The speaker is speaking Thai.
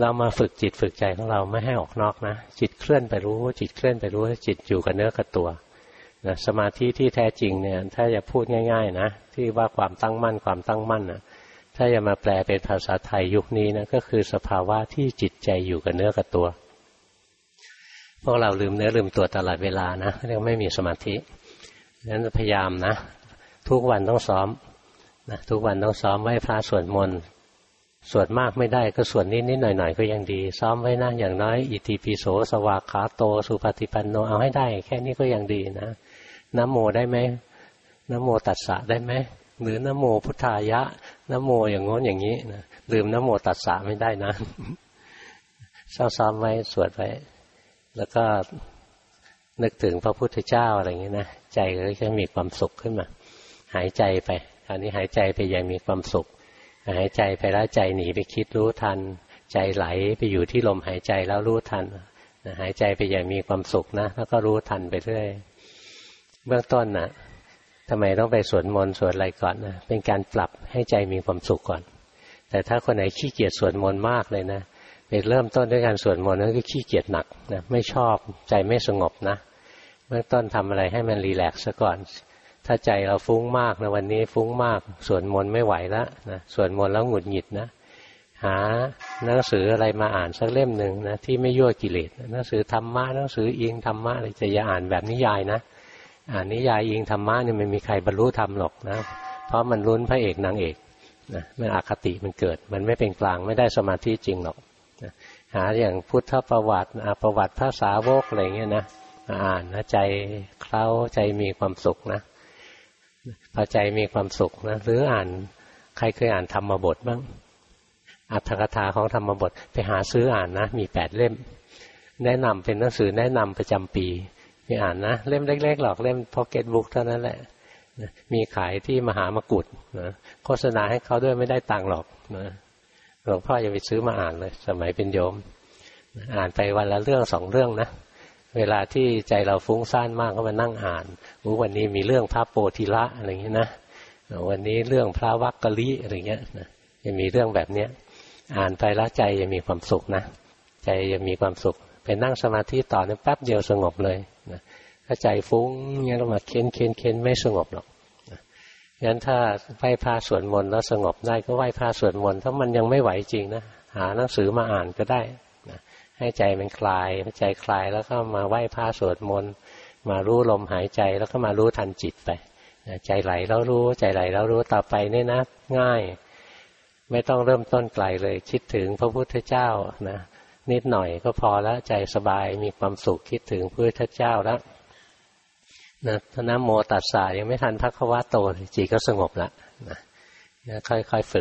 เรามาฝึกจิตฝึกใจของเราไม่ให้ออกนอกนะจิตเคลื่อนไปรู้จิตเคลื่อนไปรู้จิตอยู่กับเนื้อกับตัวนะสมาธิที่แท้จริงเนี่ยถ้าจะพูดง่ายๆนะที่ว่าความตั้งมั่นนะถ้าจะมาแปลเป็นภาษาไทยยุคนี้นะก็คือสภาวะที่จิตใจอยู่กับเนื้อกับตัวพวกเราลืมเนื้อลืมตัวตลอดเวลานะเรียกไม่มีสมาธินั้นพยายามนะทุกวันต้องซ้อมนะทุกวันต้องซ้อมไหว้พระสวดมนต์สวดมากไม่ได้ก็สวดนิดๆหน่อยๆก็ยังดีซ้อมไว้นะอย่างน้อยอิติปิโสสวากขาโตสุปฏิปันโนเอาให้ได้แค่นี้ก็ยังดีนะนะโมได้ไหมนะโมตัสสะได้ไหมหรือนะโมพุทธายะนะโมอย่างง้นอย่างนี้นะลืมนะโมตัสสะไม่ได้นะซ้อมไว้สวดไว้แล้วก็นึกถึงพระพุทธเจ้าอะไรอย่างนี้นะใจก็จะมีความสุขขึ้นมาหายใจไปคราวนี้หายใจไปอย่างมีความสุขหายใจไปแล้วใจหนีไปคิดรู้ทันใจไหลไปอยู่ที่ลมหายใจแล้วรู้ทันหายใจไปอย่างมีความสุขนะแล้วก็รู้ทันไปเรื่อยเบื้องต้นน่ะทำไมต้องไปสวดมนต์สวดอะไรก่อนนะเป็นการปรับให้ใจมีความสุขก่อนแต่ถ้าคนไหนขี้เกียจสวดมนต์มากเลยนะเริ่มต้นด้วยการสวดมนต์นั่นก็ขี้เกียจหนักนะไม่ชอบใจไม่สงบนะเบื้องต้นทำอะไรให้มันรีแลกซ์ซะก่อนถ้าใจเราฟุ้งมากนะวันนี้ฟุ้งมากสวดมนต์ไม่ไหวแล้วนะสวดมนต์แล้วหงุดหงิดนะหาหนังสืออะไรมาอ่านสักเล่มหนึ่งนะที่ไม่ยั่วกิเลสหนังสือธรรมะหนังสืออิงธรรมะอะไรจะอย่าอ่านแบบนิยายนะอ่านนิยายอิงธรรมะเนี่ยมันมีใครบรรลุธรรมหรอกนะเพราะมันลุ้นพระเอกนางเอกนะมันอคติมันเกิดมันไม่เป็นกลางไม่ได้สมาธิจริงหรอกนะหาอย่างพุทธประวัติประวัติพระสาวกอะไรเงี้ยนะอ่านนะใจเคล้าใจมีความสุขนะพอใจมีความสุขนะหรืออ่านใครเคยอ่านธรรมบทบ้างอรรถกถาของธรรมบทไปหาซื้ออ่านนะมี8เล่มแนะนำเป็นหนังสือแนะนำประจำปีไปอ่านนะเล่มเล็กๆหรอกเล่มพ็อกเก็ตบุ๊กเท่านั้นแหละมีขายที่มหามกุฏนะโฆษณาให้เขาด้วยไม่ได้ตังค์หรอกนะหลวงพ่อยังไปซื้อมาอ่านเลยสมัยเป็นโยมอ่านไปวันละเรื่องสองเรื่องนะเวลาที่ใจเราฟุ้งซ่านมากก็มานั่งอ่านวันนี้มีเรื่องพระโพธิละอะไรอย่างนี้นะวันนี้เรื่องพระวักกลิอะไรอย่างเงี้ยนะจะมีเรื่องแบบเนี้ยอ่านไปแล้วใจจะมีความสุขนะใจจะมีความสุขไปนั่งสมาธิต่อแป๊บเดียวสงบเลยนะถ้าใจฟุ้งเงี้ยเรามาเค้นไม่สงบหรอกงั้นถ้าไหว้พระสวดมนต์แล้วสงบได้ก็ไหว้พระสวดมนต์ถ้ามันยังไม่ไหวจริงนะหาหนังสือมาอ่านก็ได้ให้ใจมันคลายให้ใจคลายแล้วก็มาไหว้พระสวดมนต์มารู้ลมหายใจแล้วก็มารู้ทันจิตไปใจไหลแล้วรู้ใจไหลแล้วรู้ต่อไปเนี่ยนะง่ายไม่ต้องเริ่มต้นไกลเลยคิดถึงพระพุทธเจ้านะนิดหน่อยก็พอแล้วใจสบายมีความสุขคิดถึงพระพุทธเจ้าแล้วนะนะโมตัสสะยังไม่ทันภควะโตจิตก็สงบแล้วนะค่อยๆฝึก